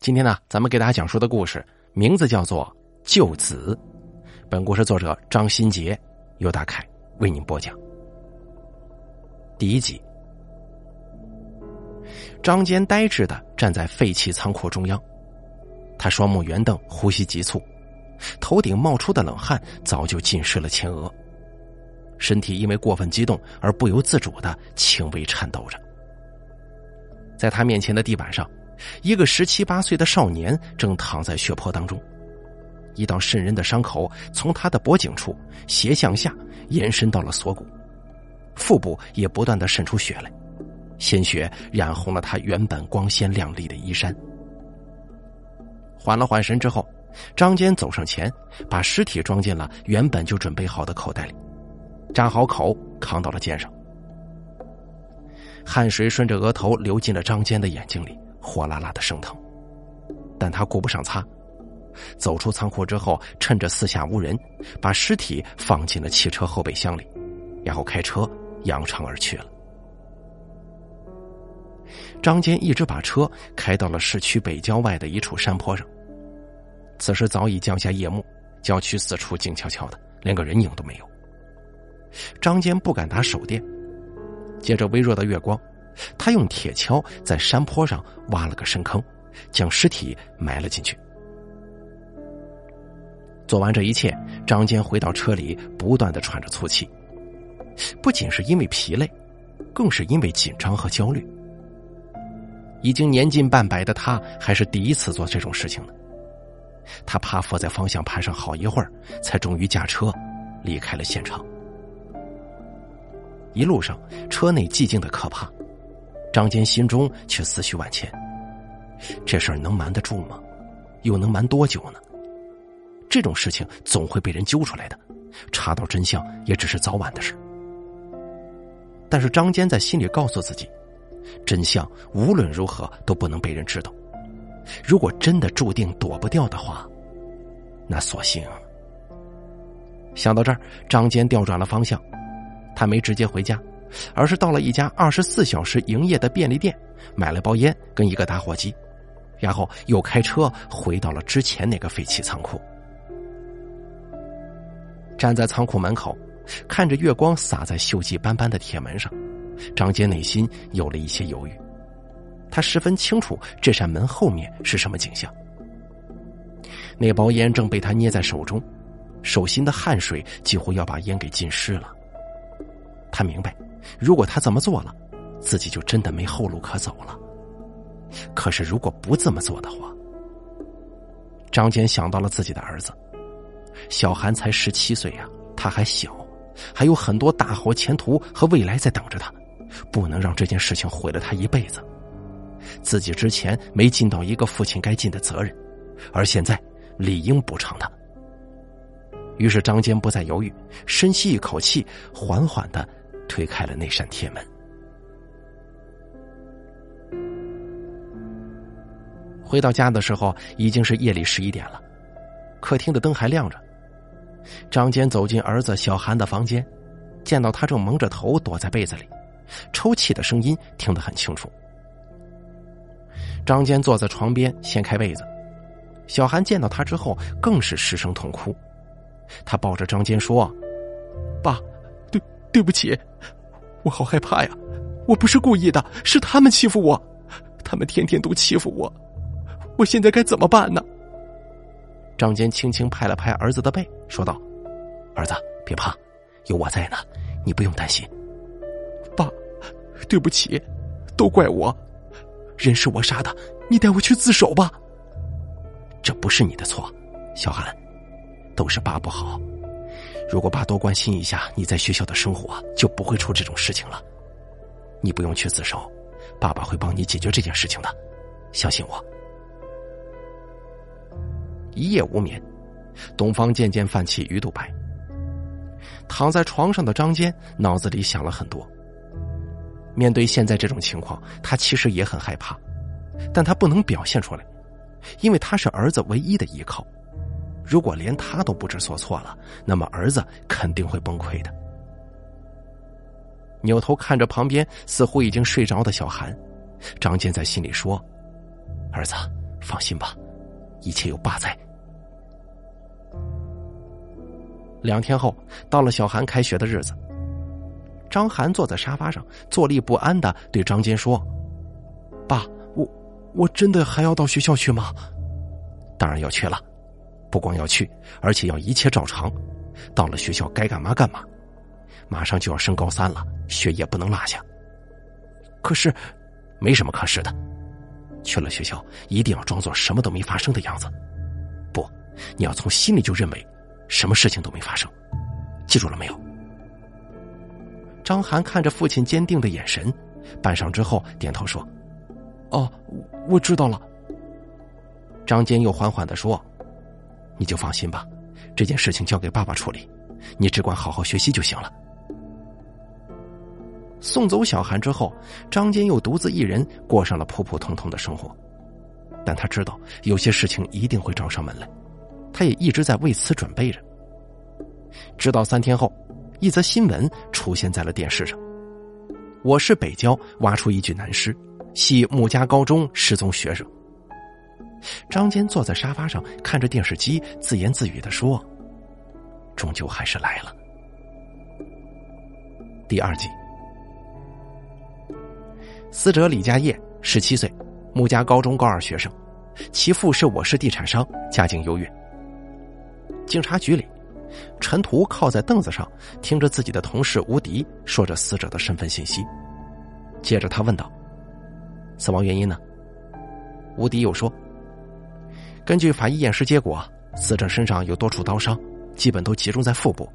今天呢，咱们给大家讲述的故事名字叫做《救子》，本故事作者张新杰，由大凯为您播讲。第一集，张坚呆滞地站在废弃仓库中央，他双目圆瞪，呼吸急促，头顶冒出的冷汗早就浸湿了前额，身体因为过分激动而不由自主地轻微颤抖着。在他面前的地板上，一个17、18岁的少年正躺在血泊当中，一道渗人的伤口从他的脖颈处斜向下延伸到了锁骨，腹部也不断地渗出血来，鲜血染红了他原本光鲜亮丽的衣衫。缓了缓神之后，张坚走上前，把尸体装进了原本就准备好的口袋里，扎好口，扛到了肩上。汗水顺着额头流进了张坚的眼睛里，火辣辣的生疼，但他顾不上擦。走出仓库之后，趁着四下无人，把尸体放进了汽车后备箱里，然后开车扬长而去了。张坚一直把车开到了市区北郊外的一处山坡上，此时早已降下夜幕，郊区四处静悄悄的，连个人影都没有。张坚不敢打手电，借着微弱的月光，他用铁锹在山坡上挖了个深坑，将尸体埋了进去。做完这一切，张坚回到车里，不断地喘着粗气，不仅是因为疲累，更是因为紧张和焦虑。已经年近半百的他，还是第一次做这种事情呢。他趴伏在方向盘上好一会儿，才终于驾车离开了现场。一路上，车内寂静的可怕，张坚心中却思绪万千。这事儿能瞒得住吗？又能瞒多久呢？这种事情总会被人揪出来的，查到真相也只是早晚的事。但是张坚在心里告诉自己，真相无论如何都不能被人知道。如果真的注定躲不掉的话，那索性……想到这儿，张坚调转了方向，他没直接回家，而是到了一家24小时营业的便利店，买了包烟跟一个打火机，然后又开车回到了之前那个废弃仓库。站在仓库门口，看着月光洒在锈迹斑斑的铁门上，张坚内心有了一些犹豫。他十分清楚这扇门后面是什么景象。那包烟正被他捏在手中，手心的汗水几乎要把烟给浸湿了。他明白，如果他这么做了，自己就真的没后路可走了。可是如果不这么做的话……张坚想到了自己的儿子，小韩才17岁啊，他还小，还有很多大好前途和未来在等着他，不能让这件事情毁了他一辈子。自己之前没尽到一个父亲该尽的责任，而现在理应补偿他。于是张坚不再犹豫，深吸一口气，缓缓地推开了那扇铁门。回到家的时候，已经是夜里11点了，客厅的灯还亮着。张坚走进儿子小韩的房间，见到他正蒙着头躲在被子里，抽泣的声音听得很清楚。张坚坐在床边掀开被子，小韩见到他之后更是失声痛哭。他抱着张坚说：“爸，对不起，我好害怕呀！我不是故意的，是他们欺负我，他们天天都欺负我，我现在该怎么办呢？”张坚轻轻拍了拍儿子的背，说道：“儿子，别怕，有我在呢，你不用担心。”“爸，对不起，都怪我，人是我杀的，你带我去自首吧。”“这不是你的错，小韩。”都是爸不好，如果爸多关心一下你在学校的生活，就不会出这种事情了。你不用去自首，爸爸会帮你解决这件事情的，相信我。一夜无眠，东方渐渐泛起鱼肚白。躺在床上的张坚脑子里想了很多。面对现在这种情况，他其实也很害怕，但他不能表现出来，因为他是儿子唯一的依靠。如果连他都不知所措了，那么儿子肯定会崩溃的。扭头看着旁边似乎已经睡着的小韩，张坚在心里说：“儿子，放心吧，一切有爸在。2天后，到了小韩开学的日子，张涵坐在沙发上，坐立不安地对张坚说：“爸，我真的还要到学校去吗？”“当然要去了，不光要去，而且要一切照常。到了学校该干嘛干嘛。马上就要升高3了，学业不能落下。”“可是……没什么可是的。去了学校，一定要装作什么都没发生的样子。不，你要从心里就认为什么事情都没发生，记住了没有？”张涵看着父亲坚定的眼神，半晌之后点头说：“哦，我知道了。”张坚又缓缓地说：“你就放心吧，这件事情交给爸爸处理，你只管好好学习就行了。”送走小韩之后，张坚又独自一人过上了普普通通的生活，但他知道有些事情一定会找上门来，他也一直在为此准备着。直到3天后，一则新闻出现在了电视上。我市北郊挖出一具男尸，系穆家高中失踪学生。张坚坐在沙发上看着电视机，自言自语地说：“终究还是来了。”第2季。死者李家业，17岁，穆家高中高2学生，其父是我市地产商，家境优越。警察局里，陈图靠在凳子上，听着自己的同事吴迪说着死者的身份信息。接着他问道：“死亡原因呢？”吴迪又说：“根据法医验尸结果，死者身上有多处刀伤，基本都集中在腹部，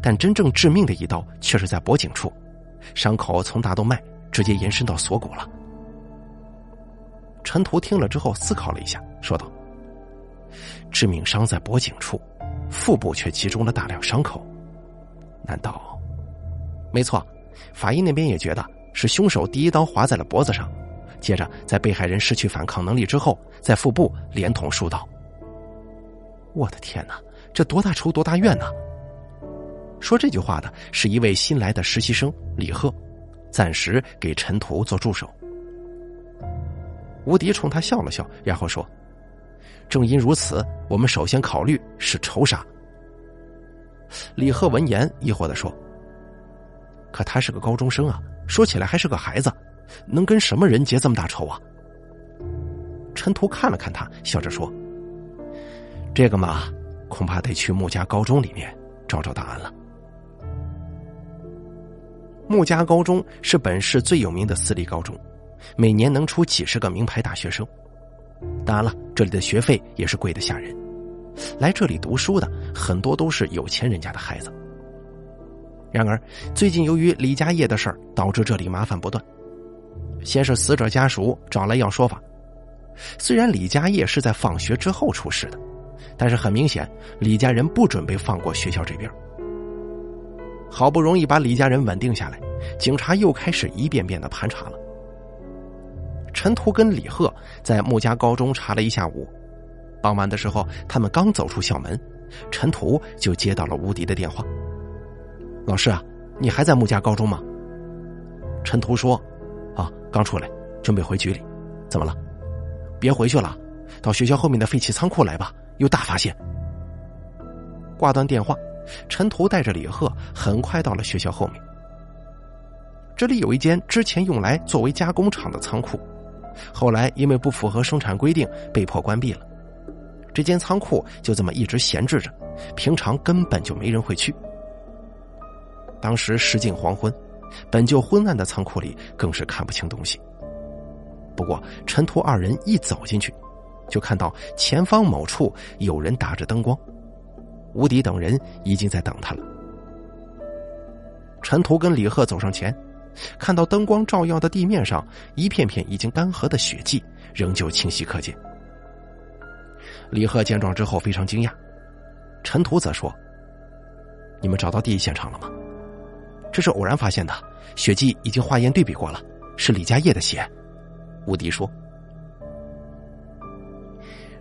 但真正致命的一刀却是在脖颈处，伤口从大动脉直接延伸到锁骨了。”陈图听了之后思考了一下，说道：“致命伤在脖颈处，腹部却集中了大量伤口，难道……”没错，法医那边也觉得是凶手第一刀划在了脖子上，接着在被害人失去反抗能力之后，在腹部连捅数刀。我的天哪，这多大仇多大怨呢？说这句话的是一位新来的实习生李贺，暂时给陈图做助手。吴迪冲他笑了笑，然后说：“正因如此，我们首先考虑是仇杀。”李贺闻言疑惑地说：“可他是个高中生啊，说起来还是个孩子，能跟什么人结这么大仇啊？”陈图看了看他，笑着说：“这个嘛，恐怕得去穆家高中里面找找答案了。”穆家高中是本市最有名的私立高中，每年能出几十个名牌大学生。当然了，这里的学费也是贵得吓人，来这里读书的很多都是有钱人家的孩子。然而，最近由于李家业的事儿，导致这里麻烦不断。先是死者家属找来要说法，虽然李家业是在放学之后出事的，但是很明显，李家人不准备放过学校这边。好不容易把李家人稳定下来，警察又开始一遍遍的盘查了。陈图跟李贺在穆家高中查了一下午，傍晚的时候，他们刚走出校门，陈图就接到了吴迪的电话：“老师啊，你还在穆家高中吗？”陈图说：“啊，刚出来，准备回局里。”“怎么了？”“别回去了，到学校后面的废弃仓库来吧，有大发现。”挂断电话，陈图带着李贺很快到了学校后面。这里有一间之前用来作为加工厂的仓库，后来因为不符合生产规定被迫关闭了。这间仓库就这么一直闲置着，平常根本就没人会去。当时时近黄昏，本就昏暗的仓库里更是看不清东西。不过陈图2人一走进去，就看到前方某处有人打着灯光，吴迪等人已经在等他了。陈图跟李贺走上前，看到灯光照耀的地面上一片片已经干涸的血迹仍旧清晰可见。李贺见状之后非常惊讶，陈图则说：“你们找到第一现场了吗？这是偶然发现的，血迹已经化验对比过了，是李家业的血。”吴迪说。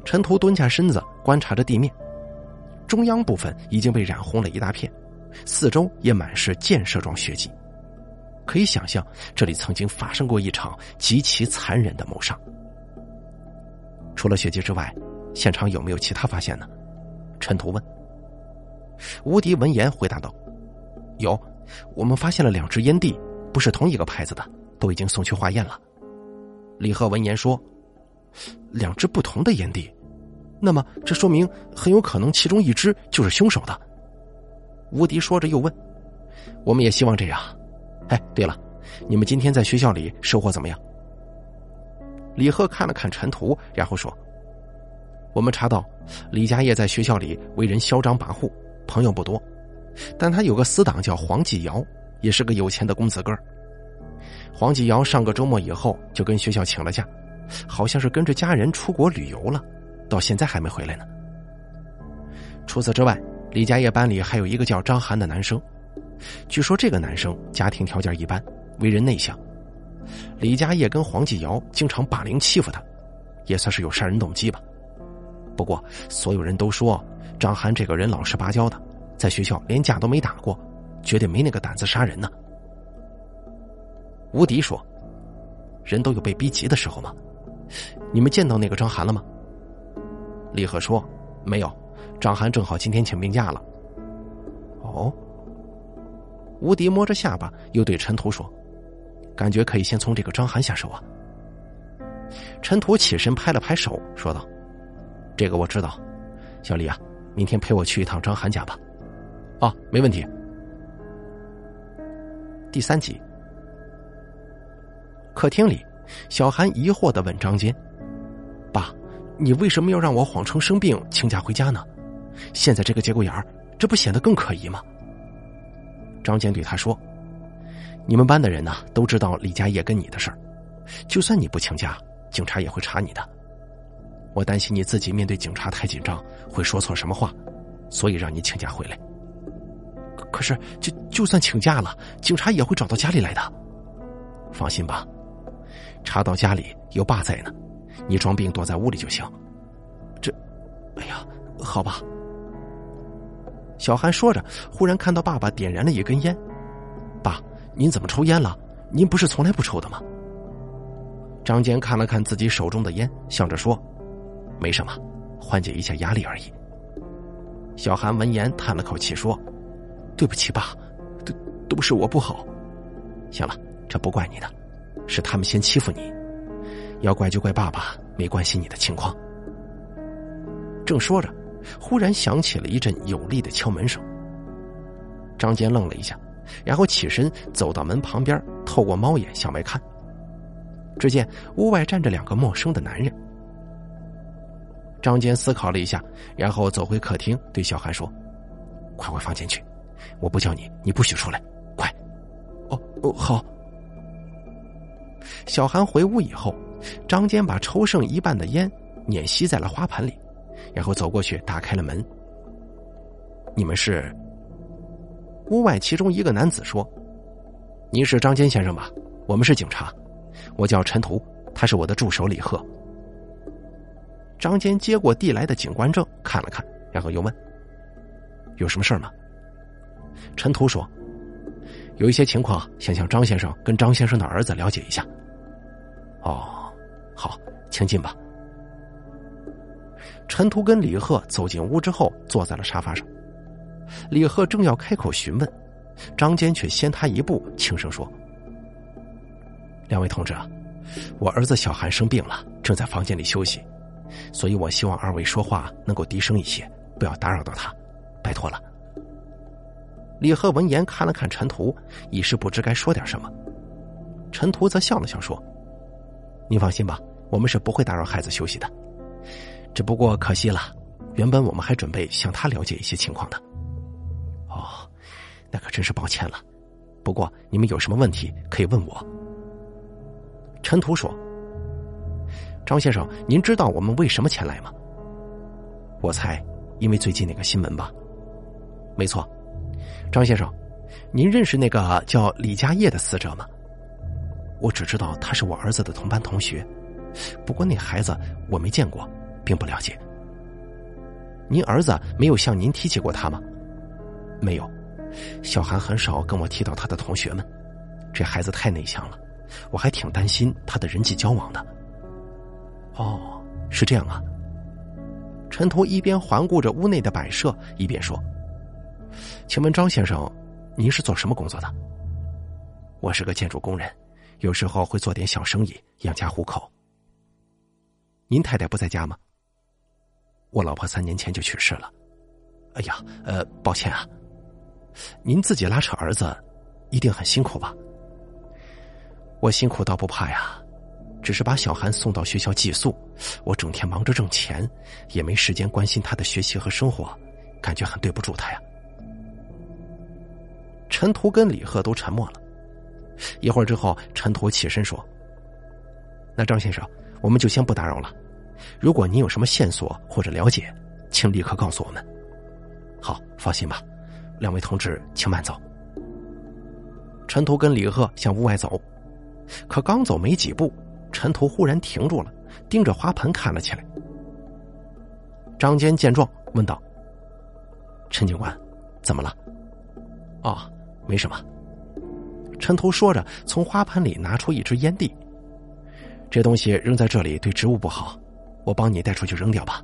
陈图蹲下身子观察着地面，中央部分已经被染红了一大片，四周也满是溅射状血迹，可以想象这里曾经发生过一场极其残忍的谋杀。除了血迹之外，现场有没有其他发现呢？陈图问。吴迪闻言回答道：有，我们发现了两只烟蒂，不是同一个牌子的，都已经送去化验了。李贺闻言说：两只不同的烟蒂，那么这说明很有可能其中一只就是凶手的。吴迪说着又问：我们也希望这样。哎，对了，你们今天在学校里收获怎么样？李贺看了看陈图，然后说：我们查到李家业在学校里为人嚣张跋扈，朋友不多，但他有个死党叫黄继尧，也是个有钱的公子哥。黄继尧上个周末以后就跟学校请了假，好像是跟着家人出国旅游了，到现在还没回来呢。除此之外，李家业班里还有一个叫张涵的男生，据说这个男生家庭条件一般，为人内向，李家业跟黄继尧经常霸凌欺负他，也算是有杀人动机吧。不过所有人都说张涵这个人老实巴交的，在学校连架都没打过，绝对没那个胆子杀人呢。吴迪说：人都有被逼急的时候吗？你们见到那个张涵了吗？李贺说：没有，张涵正好今天请病假了。哦。吴迪摸着下巴又对陈图说：感觉可以先从这个张涵下手啊。陈图起身拍了拍手说道：这个我知道，小李啊，明天陪我去一趟张涵家吧。啊，没问题。第三集。客厅里，小韩疑惑地问张坚：爸，你为什么要让我谎称生病请假回家呢？现在这个节骨眼儿，这不显得更可疑吗？张坚对他说：你们班的人呢，都知道李家业跟你的事儿，就算你不请假，警察也会查你的。我担心你自己面对警察太紧张，会说错什么话，所以让你请假回来。可是就算请假了，警察也会找到家里来的。放心吧，查到家里有爸在呢，你装病躲在屋里就行。这，哎呀，好吧。小韩说着，忽然看到爸爸点燃了一根烟。爸，您怎么抽烟了？您不是从来不抽的吗？张坚看了看自己手中的烟，笑着说：没什么，缓解一下压力而已。小韩闻言叹了口气说：对不起爸，都是我不好。行了，这不怪你的，是他们先欺负你，要怪就怪爸爸没关心你的情况。正说着，忽然响起了一阵有力的敲门声。张坚愣了一下，然后起身走到门旁边，透过猫眼向外看，只见屋外站着两个陌生的男人。张坚思考了一下，然后走回客厅，对小韩说：快回房间去，我不叫你，你不许出来，快。哦，好。小韩回屋以后，张坚把抽剩一半的烟碾吸在了花盆里，然后走过去打开了门。你们是？屋外其中一个男子说：您是张坚先生吧？我们是警察，我叫陈图，他是我的助手李贺。张坚接过递来的警官证看了看，然后又问：有什么事儿吗？陈图说：有一些情况想向张先生跟张先生的儿子了解一下。哦，好，请进吧。陈图跟李贺走进屋之后坐在了沙发上，李贺正要开口询问，张坚却先他一步轻声说：两位同志啊，我儿子小韩生病了，正在房间里休息，所以我希望二位说话能够低声一些，不要打扰到他，拜托了。李贺闻言看了看陈图，已是不知该说点什么。陈图则笑了笑说：您放心吧，我们是不会打扰孩子休息的，只不过可惜了，原本我们还准备向他了解一些情况的。哦，那可真是抱歉了，不过你们有什么问题可以问我。陈图说：张先生，您知道我们为什么前来吗？我猜，因为最近那个新闻吧。没错。张先生，您认识那个叫李家业的死者吗？我只知道他是我儿子的同班同学，不过那孩子我没见过，并不了解。您儿子没有向您提起过他吗？没有，小韩很少跟我提到他的同学们，这孩子太内向了，我还挺担心他的人际交往的。哦，是这样啊。陈彤一边环顾着屋内的摆设，一边说：“请问张先生，您是做什么工作的？”“我是个建筑工人，有时候会做点小生意，养家糊口。”“您太太不在家吗？”“我老婆3年前就去世了。”“哎呀，抱歉啊。”“您自己拉扯儿子，一定很辛苦吧？”“我辛苦倒不怕呀，只是把小韩送到学校寄宿，我整天忙着挣钱，也没时间关心他的学习和生活，感觉很对不住他呀。”陈图跟李贺都沉默了，一会儿之后，陈图起身说：“那张先生，我们就先不打扰了，如果您有什么线索或者了解，请立刻告诉我们。”“好，放心吧，两位同志，请慢走。”陈图跟李贺向屋外走，可刚走没几步，陈头忽然停住了，盯着花盆看了起来。张坚见状问道：“陈警官，怎么了？”“哦，没什么。”陈头说着，从花盆里拿出一支烟蒂：“这东西扔在这里对植物不好，我帮你带出去扔掉吧。”“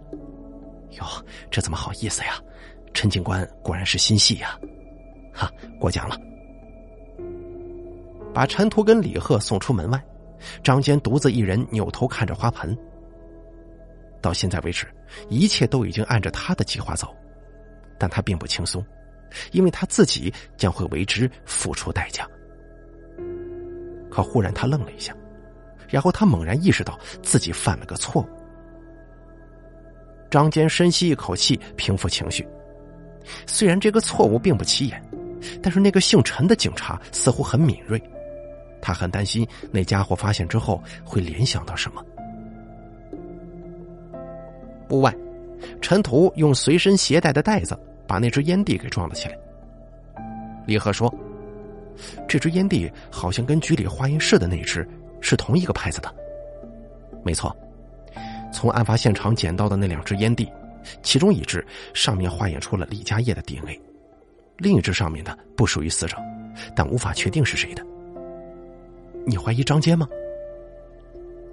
哟，这怎么好意思呀？陈警官果然是心细呀。”“哈，过奖了。”把陈图跟李贺送出门外，张坚独自一人扭头看着花盆。到现在为止，一切都已经按着他的计划走，但他并不轻松，因为他自己将会为之付出代价。可忽然他愣了一下，然后他猛然意识到自己犯了个错误。张坚深吸一口气，平复情绪。虽然这个错误并不起眼，但是那个姓陈的警察似乎很敏锐，他很担心那家伙发现之后会联想到什么。屋外，陈图用随身携带的袋子把那只烟蒂给装了起来。李贺说：“这只烟蒂好像跟局里化验室的那只是同一个牌子的。”“没错，从案发现场捡到的那2只烟蒂，其中一只上面化验出了李家业的 DNA， 另一只上面的不属于死者，但无法确定是谁的。”“你怀疑张坚吗？”“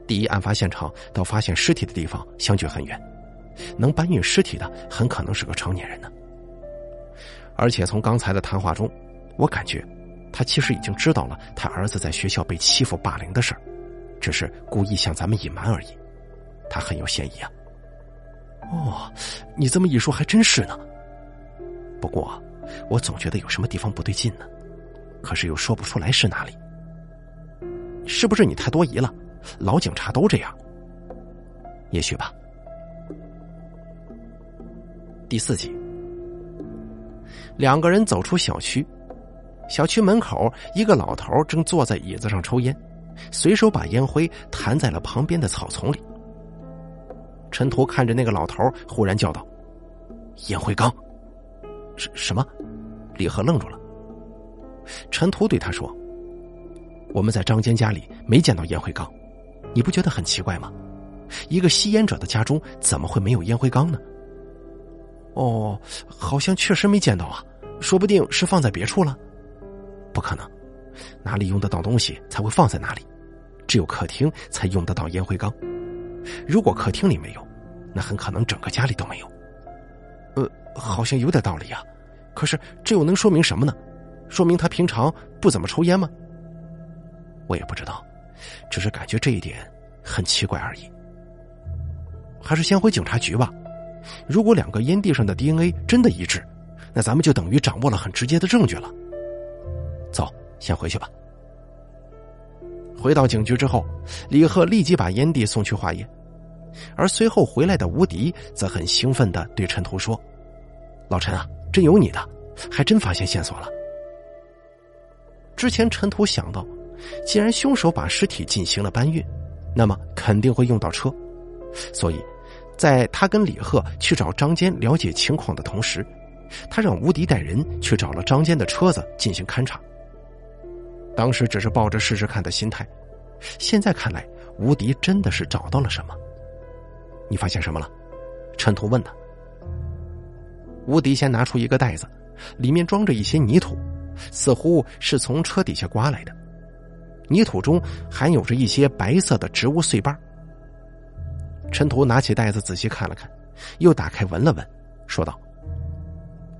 第一，案发现场到发现尸体的地方相距很远，能搬运尸体的很可能是个成年人呢。而且从刚才的谈话中，我感觉他其实已经知道了他儿子在学校被欺负霸凌的事儿，只是故意向咱们隐瞒而已，他很有嫌疑啊。”“哦，你这么一说还真是呢。不过我总觉得有什么地方不对劲呢，可是又说不出来是哪里。是不是你太多疑了？老警察都这样。”“也许吧。”第4集，2个人走出小区，小区门口一个老头正坐在椅子上抽烟，随手把烟灰弹在了旁边的草丛里。陈图看着那个老头，忽然叫道：“烟灰缸！”“什么？”李贺愣住了。陈图对他说：“我们在张坚家里没见到烟灰缸，你不觉得很奇怪吗？一个吸烟者的家中怎么会没有烟灰缸呢？”“哦，好像确实没见到啊，说不定是放在别处了。”“不可能，哪里用得到东西才会放在哪里，只有客厅才用得到烟灰缸。如果客厅里没有，那很可能整个家里都没有。”“好像有点道理啊，可是这又能说明什么呢？说明他平常不怎么抽烟吗？”“我也不知道，只是感觉这一点很奇怪而已。还是先回警察局吧，如果2个烟蒂上的 DNA 真的一致，那咱们就等于掌握了很直接的证据了。走，先回去吧。”回到警局之后，李贺立即把烟蒂送去化验，而随后回来的吴迪则很兴奋地对陈图说：“老陈啊，真有你的，还真发现线索了。”之前陈图想到，既然凶手把尸体进行了搬运，那么肯定会用到车，所以在他跟李贺去找张坚了解情况的同时，他让吴迪带人去找了张坚的车子进行勘查。当时只是抱着试试看的心态，现在看来吴迪真的是找到了什么。“你发现什么了？”陈图问他。吴迪先拿出一个袋子，里面装着一些泥土，似乎是从车底下刮来的，泥土中含有着一些白色的植物碎瓣。陈图拿起袋子仔细看了看，又打开闻了闻，说道：“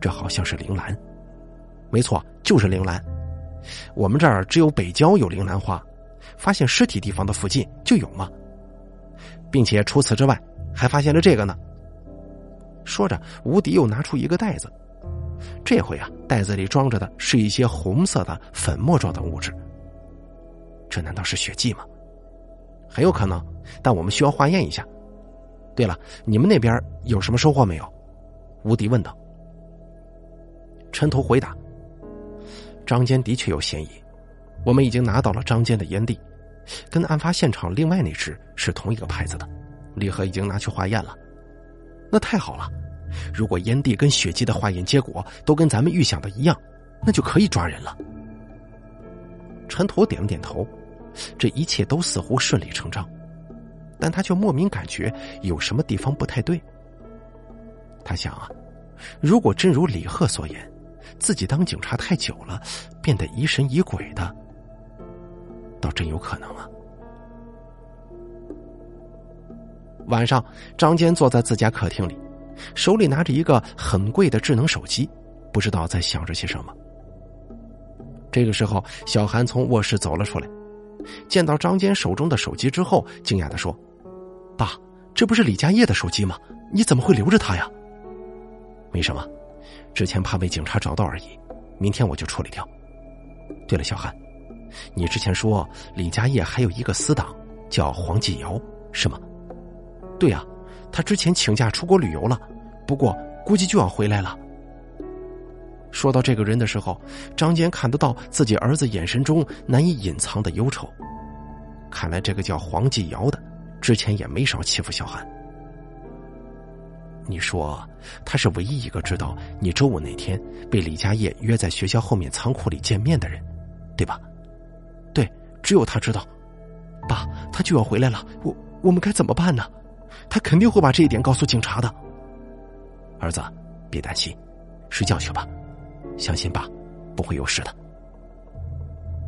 这好像是铃兰。”没错，就是铃兰。我们这儿只有北郊有铃兰花，发现尸体地方的附近就有嘛。并且除此之外，还发现了这个呢。说着，吴迪又拿出一个袋子。这回啊，袋子里装着的是一些红色的粉末状的物质。这难道是血迹吗？很有可能，但我们需要化验一下。对了，你们那边有什么收获没有？吴迪问道。陈图回答：张坚的确有嫌疑，我们已经拿到了张坚的烟蒂，跟案发现场另外那只是同一个牌子的，礼盒已经拿去化验了。那太好了，如果烟蒂跟血迹的化验结果都跟咱们预想的一样，那就可以抓人了。陈图点了点头，这一切都似乎顺理成章，但他却莫名感觉有什么地方不太对。他想啊，如果真如李贺所言，自己当警察太久了，变得疑神疑鬼的，倒真有可能啊。晚上，张坚坐在自家客厅里，手里拿着一个很贵的智能手机，不知道在想着些什么。这个时候，小韩从卧室走了出来，见到张坚手中的手机之后，惊讶地说：“爸，这不是李家业的手机吗？你怎么会留着他呀？”“没什么，之前怕被警察找到而已，明天我就处理掉。对了，小韩，你之前说李家业还有一个死党叫黄继尧，是吗？”“对啊，他之前请假出国旅游了，不过估计就要回来了。”说到这个人的时候，张坚看得到自己儿子眼神中难以隐藏的忧愁。看来这个叫黄继尧的，之前也没少欺负小韩。你说他是唯一一个知道你周五那天被李家业约在学校后面仓库里见面的人，对吧？“对，只有他知道。”“爸，他就要回来了，我们该怎么办呢？他肯定会把这一点告诉警察的。”“儿子，别担心，睡觉去吧，相信爸，不会有事的。”“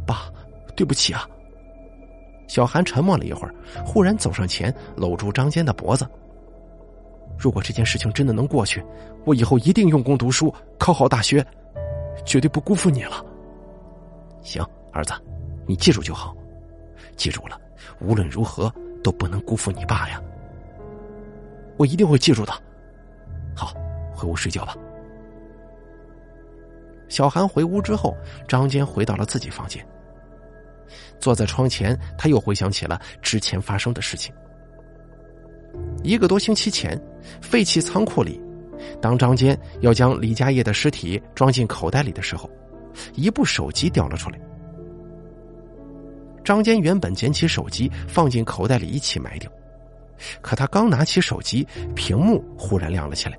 爸，对不起啊。”小韩沉默了一会儿，忽然走上前，搂住张坚的脖子。“如果这件事情真的能过去，我以后一定用功读书，考好大学，绝对不辜负你了。”“行，儿子，你记住就好。记住了，无论如何都不能辜负你爸呀。”“我一定会记住的。”“好，回屋睡觉吧。”小韩回屋之后，张坚回到了自己房间。坐在窗前，他又回想起了之前发生的事情。一个多星期前，废弃仓库里，当张坚要将李家业的尸体装进口袋里的时候，一部手机掉了出来。张坚原本捡起手机放进口袋里一起埋掉，可他刚拿起手机，屏幕忽然亮了起来，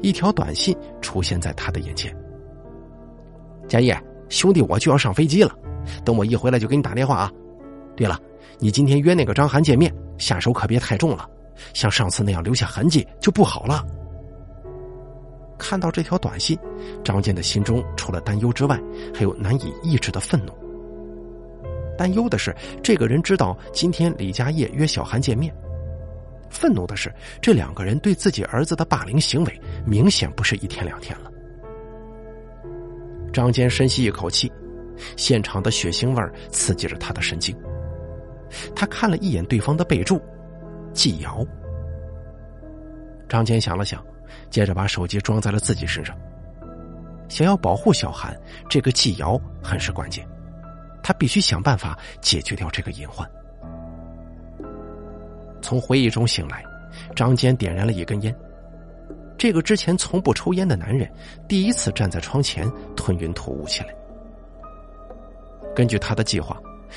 一条短信出现在他的眼前。“家业，兄弟我就要上飞机了，等我一回来就给你打电话啊。对了，你今天约那个张涵见面，下手可别太重了，像上次那样留下痕迹就不好了。”看到这条短信，张健的心中除了担忧之外，还有难以抑制的愤怒。担忧的是这个人知道今天李家业约小韩见面，愤怒的是这两个人对自己儿子的霸凌行为明显不是一天两天了。张坚深吸一口气，现场的血腥味刺激着他的神经。他看了一眼对方的备注“纪尧”。张坚想了想，接着把手机装在了自己身上。想要保护小韩，这个纪尧很是关键，他必须想办法解决掉这个隐患。从回忆中醒来，张坚点燃了一根烟。这个之前从不抽烟的男人，第一次站在窗前吞云吐雾起来。根据他的计划，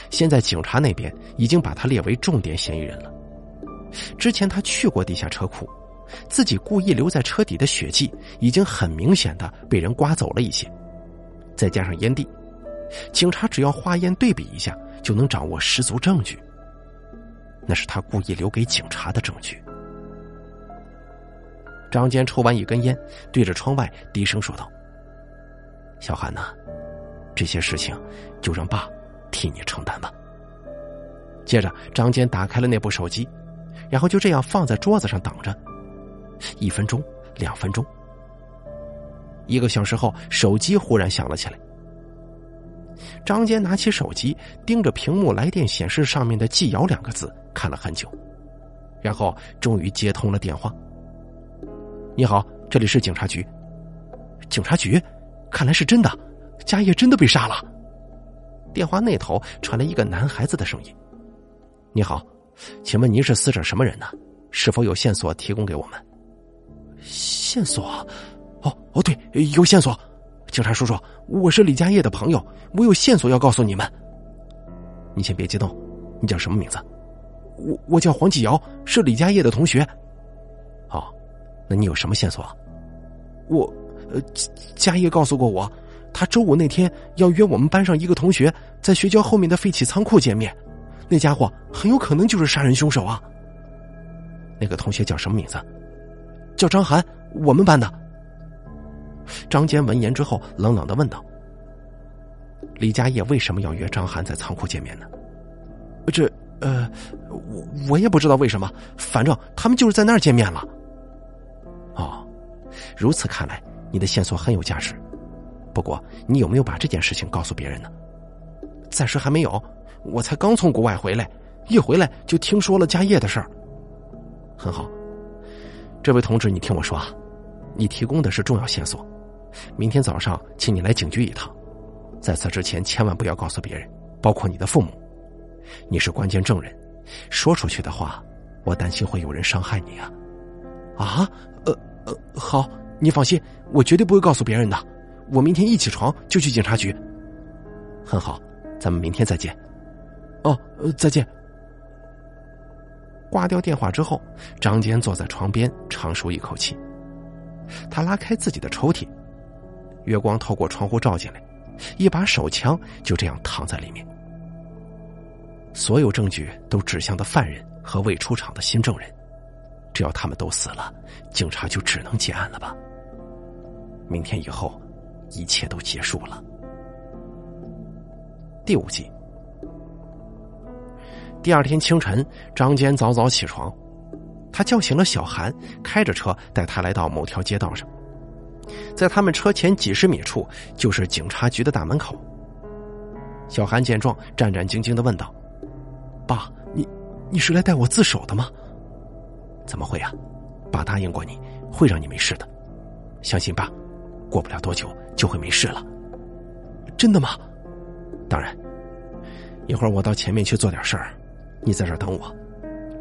现在警察那边已经把他列为重点嫌疑人了。之前他去过地下车库，自己故意留在车底的血迹已经很明显的被人刮走了一些，再加上烟蒂，警察只要化验对比一下，就能掌握十足证据。那是他故意留给警察的证据。张坚抽完一根烟，对着窗外低声说道：“小韩啊，这些事情就让爸替你承担吧。”接着，张坚打开了那部手机，然后就这样放在桌子上等着。1分钟，2分钟。1个小时后，手机忽然响了起来。张坚拿起手机，盯着屏幕来电显示上面的“纪瑶”2个字，看了很久，然后终于接通了电话。你好，这里是警察局。警察局，看来是真的，家业真的被杀了。电话那头传来一个男孩子的声音：“你好，请问您是死者什么人呢？是否有线索提供给我们？”线索？哦，对，有线索。警察叔叔，我是李家业的朋友，我有线索要告诉你们。你先别激动，你叫什么名字？我叫黄纪瑶，是李家业的同学。哦，那你有什么线索？家业告诉过我，他周五那天要约我们班上一个同学在学校后面的废弃仓库见面，那家伙很有可能就是杀人凶手啊。那个同学叫什么名字？叫张涵，我们班的。张坚闻言之后冷冷地问道，李家业为什么要约张涵在仓库见面呢？我也不知道为什么，反正他们就是在那儿见面了。哦，如此看来你的线索很有价值，不过你有没有把这件事情告诉别人呢？暂时还没有，我才刚从国外回来，一回来就听说了家业的事儿。很好，这位同志，你听我说啊，你提供的是重要线索，明天早上请你来警局一趟，在此之前千万不要告诉别人，包括你的父母，你是关键证人，说出去的话我担心会有人伤害你啊。好，你放心，我绝对不会告诉别人的，我明天一起床就去警察局。很好，咱们明天再见。再见。挂掉电话之后，张坚坐在床边长舒一口气，他拉开自己的抽屉，月光透过窗户照进来，一把手枪就这样躺在里面。所有证据都指向的犯人和未出场的新证人，只要他们都死了，警察就只能结案了吧。明天以后一切都结束了。第5集。第2天清晨，张坚早早起床，他叫醒了小韩，开着车带他来到某条街道上。在他们车前几十米处就是警察局的大门口。小韩见状战战兢兢地问道，爸，你是来带我自首的吗？怎么会啊，爸答应过你会让你没事的，相信爸，过不了多久就会没事了。真的吗？当然，一会儿我到前面去做点事儿，你在这儿等我，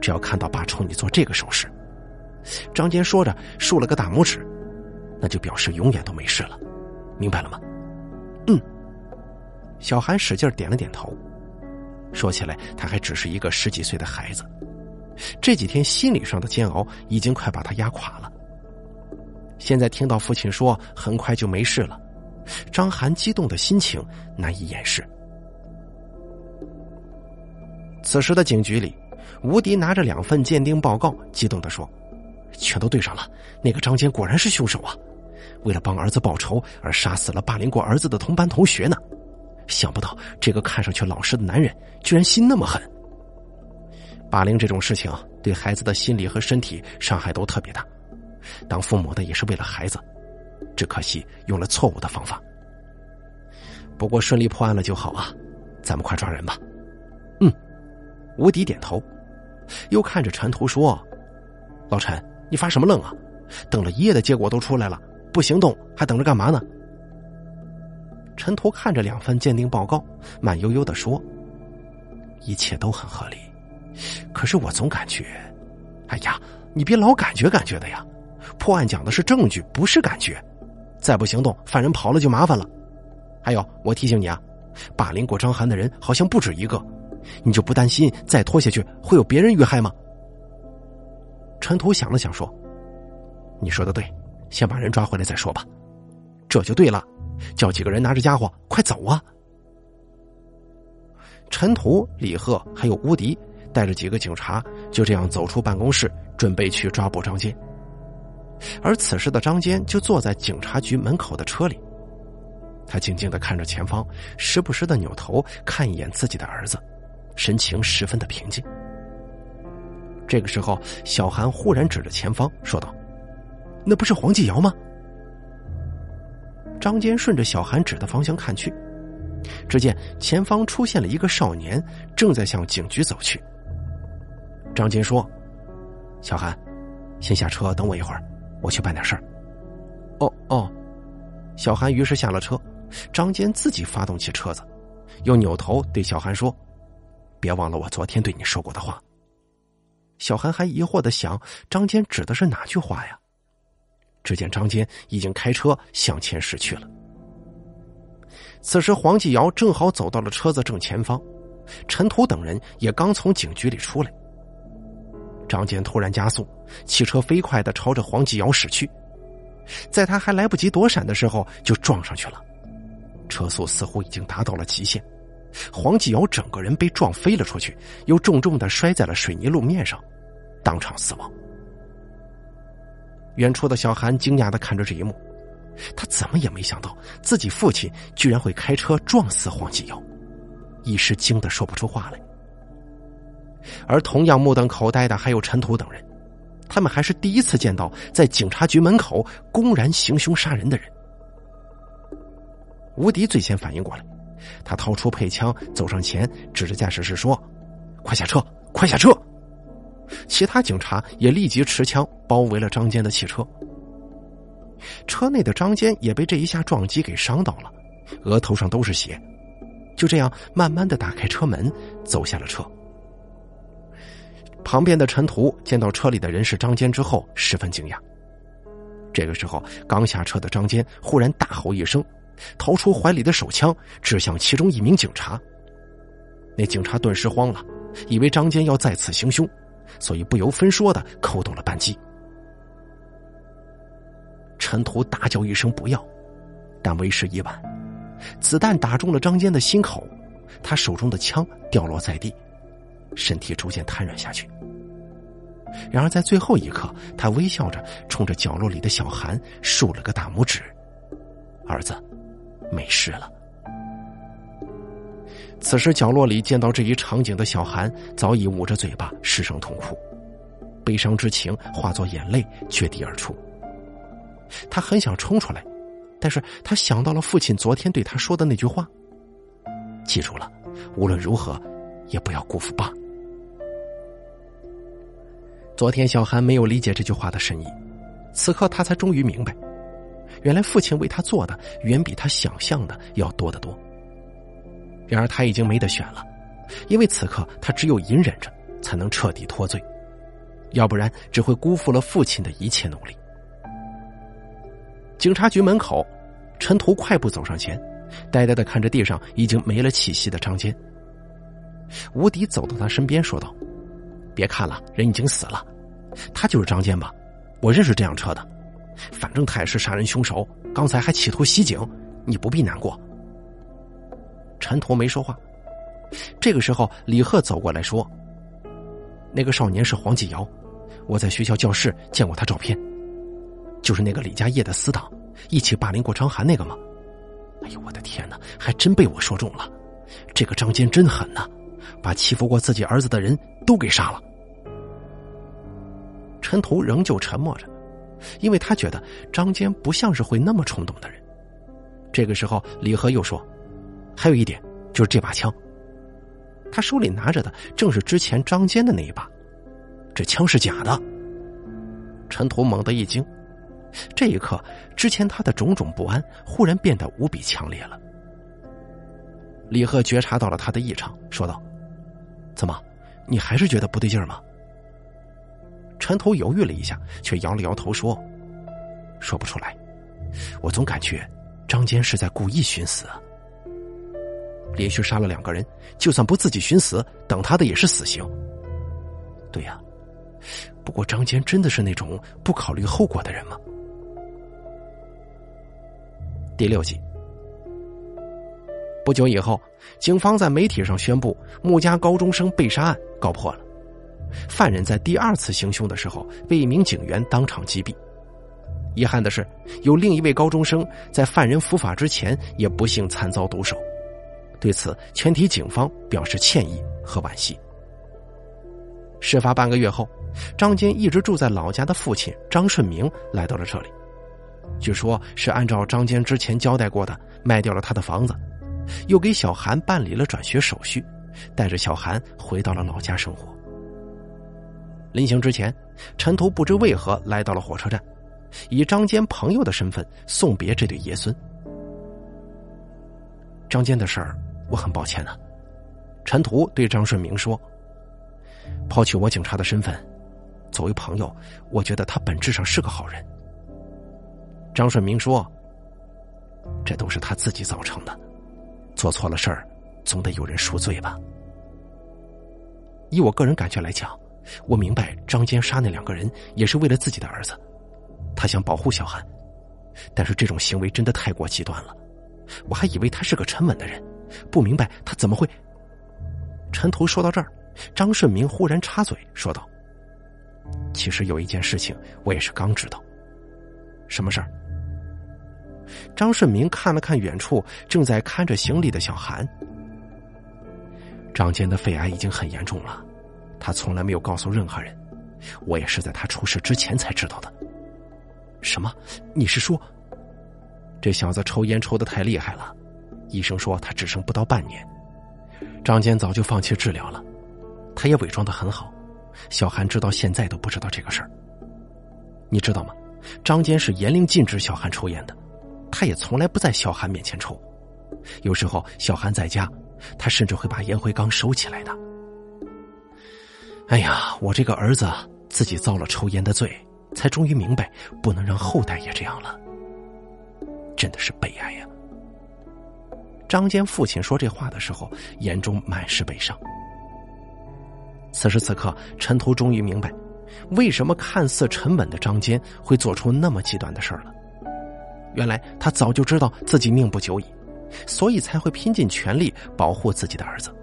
只要看到爸冲你做这个手势，张坚说着竖了个大拇指，那就表示永远都没事了，明白了吗？小韩使劲点了点头。说起来他还只是一个10几岁的孩子，这几天心理上的煎熬已经快把他压垮了，现在听到父亲说很快就没事了，张涵激动的心情难以掩饰。此时的警局里，吴迪拿着2份鉴定报告激动地说，全都对上了，那个张坚果然是凶手啊，为了帮儿子报仇而杀死了霸凌过儿子的同班同学呢，想不到这个看上去老实的男人居然心那么狠。霸凌这种事情对孩子的心理和身体伤害都特别大，当父母的也是为了孩子，只可惜用了错误的方法。不过顺利破案了就好啊，咱们快抓人吧。吴迪点头，又看着陈图说，老陈，你发什么愣啊，等了一夜的结果都出来了，不行动还等着干嘛呢？陈图看着2份鉴定报告慢悠悠地说，一切都很合理，可是我总感觉，哎呀，你别老感觉的呀，破案讲的是证据不是感觉，再不行动犯人跑了就麻烦了。还有我提醒你啊，霸凌过张涵的人好像不止一个，你就不担心再拖下去会有别人遇害吗？陈图想了想说，你说的对，先把人抓回来再说吧。这就对了，叫几个人拿着家伙快走啊。陈图、李贺还有吴迪带着几个警察就这样走出办公室，准备去抓捕张坚。而此时的张坚就坐在警察局门口的车里，他静静地看着前方，时不时地扭头看一眼自己的儿子，神情十分的平静。这个时候，小韩忽然指着前方说道：“那不是黄继尧吗？”张坚顺着小韩指的方向看去，只见前方出现了一个少年，正在向警局走去。张坚说：“小韩，先下车等我一会儿，我去办点事儿。”“哦。”小韩于是下了车，张坚自己发动起车子，又扭头对小韩说：“别忘了我昨天对你说过的话。”小韩还疑惑地想，张坚指的是哪句话呀？只见张坚已经开车向前驶去了。此时黄继尧正好走到了车子正前方，陈图等人也刚从警局里出来。张坚突然加速，汽车飞快地朝着黄继尧驶去，在他还来不及躲闪的时候就撞上去了。车速似乎已经达到了极限，黄继尧整个人被撞飞了出去，又重重地摔在了水泥路面上，当场死亡。远处的小韩惊讶地看着这一幕，他怎么也没想到自己父亲居然会开车撞死黄继尧，一时惊得说不出话来。而同样目瞪口呆的还有陈图等人，他们还是第一次见到在警察局门口公然行凶杀人的人。吴迪最先反应过来，他掏出配枪走上前，指着驾驶室说：“快下车，快下车！”其他警察也立即持枪包围了张坚的汽车。车内的张坚也被这一下撞击给伤到了，额头上都是血，就这样慢慢地打开车门走下了车。旁边的陈图见到车里的人是张坚之后十分惊讶，这个时候刚下车的张坚忽然大吼一声，掏出怀里的手枪指向其中一名警察。那警察顿时慌了，以为张坚要再次行凶，所以不由分说的扣动了扳机。陈图大叫一声不要，但为时已晚，子弹打中了张坚的心口，他手中的枪掉落在地，身体逐渐瘫软下去。然而在最后一刻，他微笑着冲着角落里的小韩竖了个大拇指：“儿子，没事了。”此时角落里见到这一场景的小韩早已捂着嘴巴失声痛哭，悲伤之情化作眼泪决堤而出。他很想冲出来，但是他想到了父亲昨天对他说的那句话：“记住了，无论如何也不要辜负爸。”昨天小韩没有理解这句话的深意，此刻他才终于明白，原来父亲为他做的远比他想象的要多得多。然而他已经没得选了，因为此刻他只有隐忍着才能彻底脱罪，要不然只会辜负了父亲的一切努力。警察局门口，陈图快步走上前，呆呆地看着地上已经没了气息的张坚。吴迪走到他身边说道：“别看了，人已经死了，他就是张坚吧？我认识这辆车的，反正他也是杀人凶手，刚才还企图袭警，你不必难过。”陈图没说话。这个时候李贺走过来说：“那个少年是黄继尧，我在学校教室见过他照片，就是那个李家业的死党，一起霸凌过张涵那个吗？”哎呦，我的天哪，还真被我说中了，这个张坚真狠呐，把欺负过自己儿子的人都给杀了。陈图仍旧沉默着，因为他觉得张坚不像是会那么冲动的人。这个时候李和又说：“还有一点，就是这把枪，他手里拿着的正是之前张坚的那一把，这枪是假的。”陈图猛地一惊，这一刻之前他的种种不安忽然变得无比强烈了。李贺觉察到了他的异常，说道：“怎么，你还是觉得不对劲儿吗？”陈头犹豫了一下，却摇了摇头说：“说不出来，我总感觉张坚是在故意寻死，连续杀了2个人，就算不自己寻死，等他的也是死刑。”“对呀，不过张坚真的是那种不考虑后果的人吗？”第6集。不久以后，警方在媒体上宣布穆家高中生被杀案告破了，犯人在第2次行凶的时候被一名警员当场击毙。遗憾的是，有另一位高中生在犯人伏法之前也不幸惨遭毒手，对此全体警方表示歉意和惋惜。事发半个月后，张坚一直住在老家的父亲张顺明来到了这里，据说是按照张坚之前交代过的卖掉了他的房子，又给小韩办理了转学手续，带着小韩回到了老家生活。临行之前，陈图不知为何来到了火车站，以张坚朋友的身份送别这对爷孙。张坚的事儿我很抱歉啊，陈图对张顺明说，抛弃我警察的身份，作为朋友，我觉得他本质上是个好人。张顺明说，这都是他自己造成的，做错了事儿，总得有人赎罪吧。以我个人感觉来讲，我明白张坚杀那两个人也是为了自己的儿子，他想保护小韩，但是这种行为真的太过极端了，我还以为他是个沉稳的人，不明白他怎么会。陈头说到这儿，张顺明忽然插嘴说道，其实有一件事情我也是刚知道。什么事儿？张顺明看了看远处正在看着行李的小韩，张坚的肺癌已经很严重了，他从来没有告诉任何人，我也是在他出事之前才知道的。什么？你是说这小子抽烟抽得太厉害了，医生说他只剩不到半年。张坚早就放弃治疗了，他也伪装得很好，小韩直到现在都不知道这个事儿。你知道吗？张坚是严令禁止小韩抽烟的，他也从来不在小韩面前抽，有时候小韩在家，他甚至会把烟灰缸收起来的。哎呀，我这个儿子自己遭了抽烟的罪，才终于明白不能让后代也这样了，真的是悲哀呀。张坚父亲说这话的时候，眼中满是悲伤。此时此刻，陈图终于明白为什么看似沉稳的张坚会做出那么极端的事儿了。原来他早就知道自己命不久矣，所以才会拼尽全力保护自己的儿子。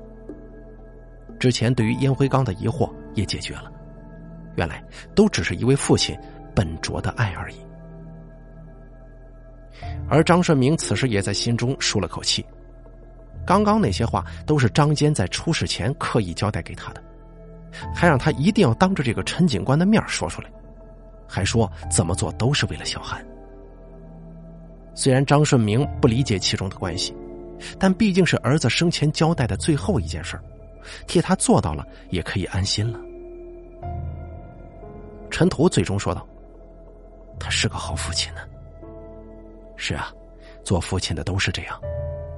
之前对于烟灰缸的疑惑也解决了，原来都只是一位父亲笨拙的爱而已。而张顺明此时也在心中舒了口气，刚刚那些话都是张坚在出事前刻意交代给他的，还让他一定要当着这个陈警官的面说出来，还说怎么做都是为了小韩。虽然张顺明不理解其中的关系，但毕竟是儿子生前交代的最后一件事，替他做到了也可以安心了。陈图最终说道，他是个好父亲呢。是啊，做父亲的都是这样，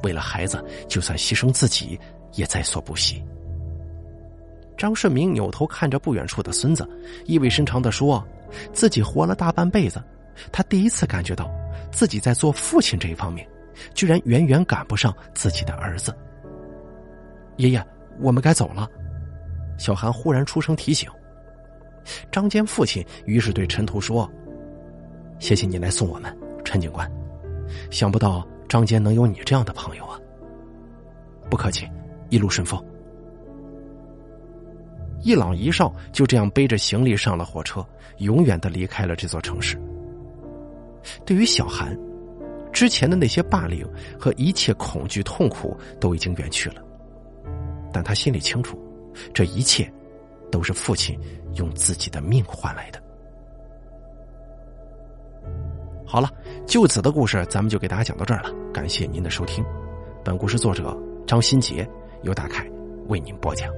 为了孩子就算牺牲自己也在所不惜。张顺明扭头看着不远处的孙子，意味深长地说，自己活了大半辈子，他第一次感觉到自己在做父亲这一方面居然远远赶不上自己的儿子。爷爷，我们该走了，小韩忽然出声提醒。张坚父亲于是对陈图说，谢谢你来送我们，陈警官，想不到张坚能有你这样的朋友啊。不客气，一路顺风。一老一少就这样背着行李上了火车，永远地离开了这座城市。对于小韩，之前的那些霸凌和一切恐惧痛苦都已经远去了，但他心里清楚，这一切都是父亲用自己的命换来的。好了，就此的故事咱们就给大家讲到这儿了，感谢您的收听。本故事作者张新杰，由大凯为您播讲。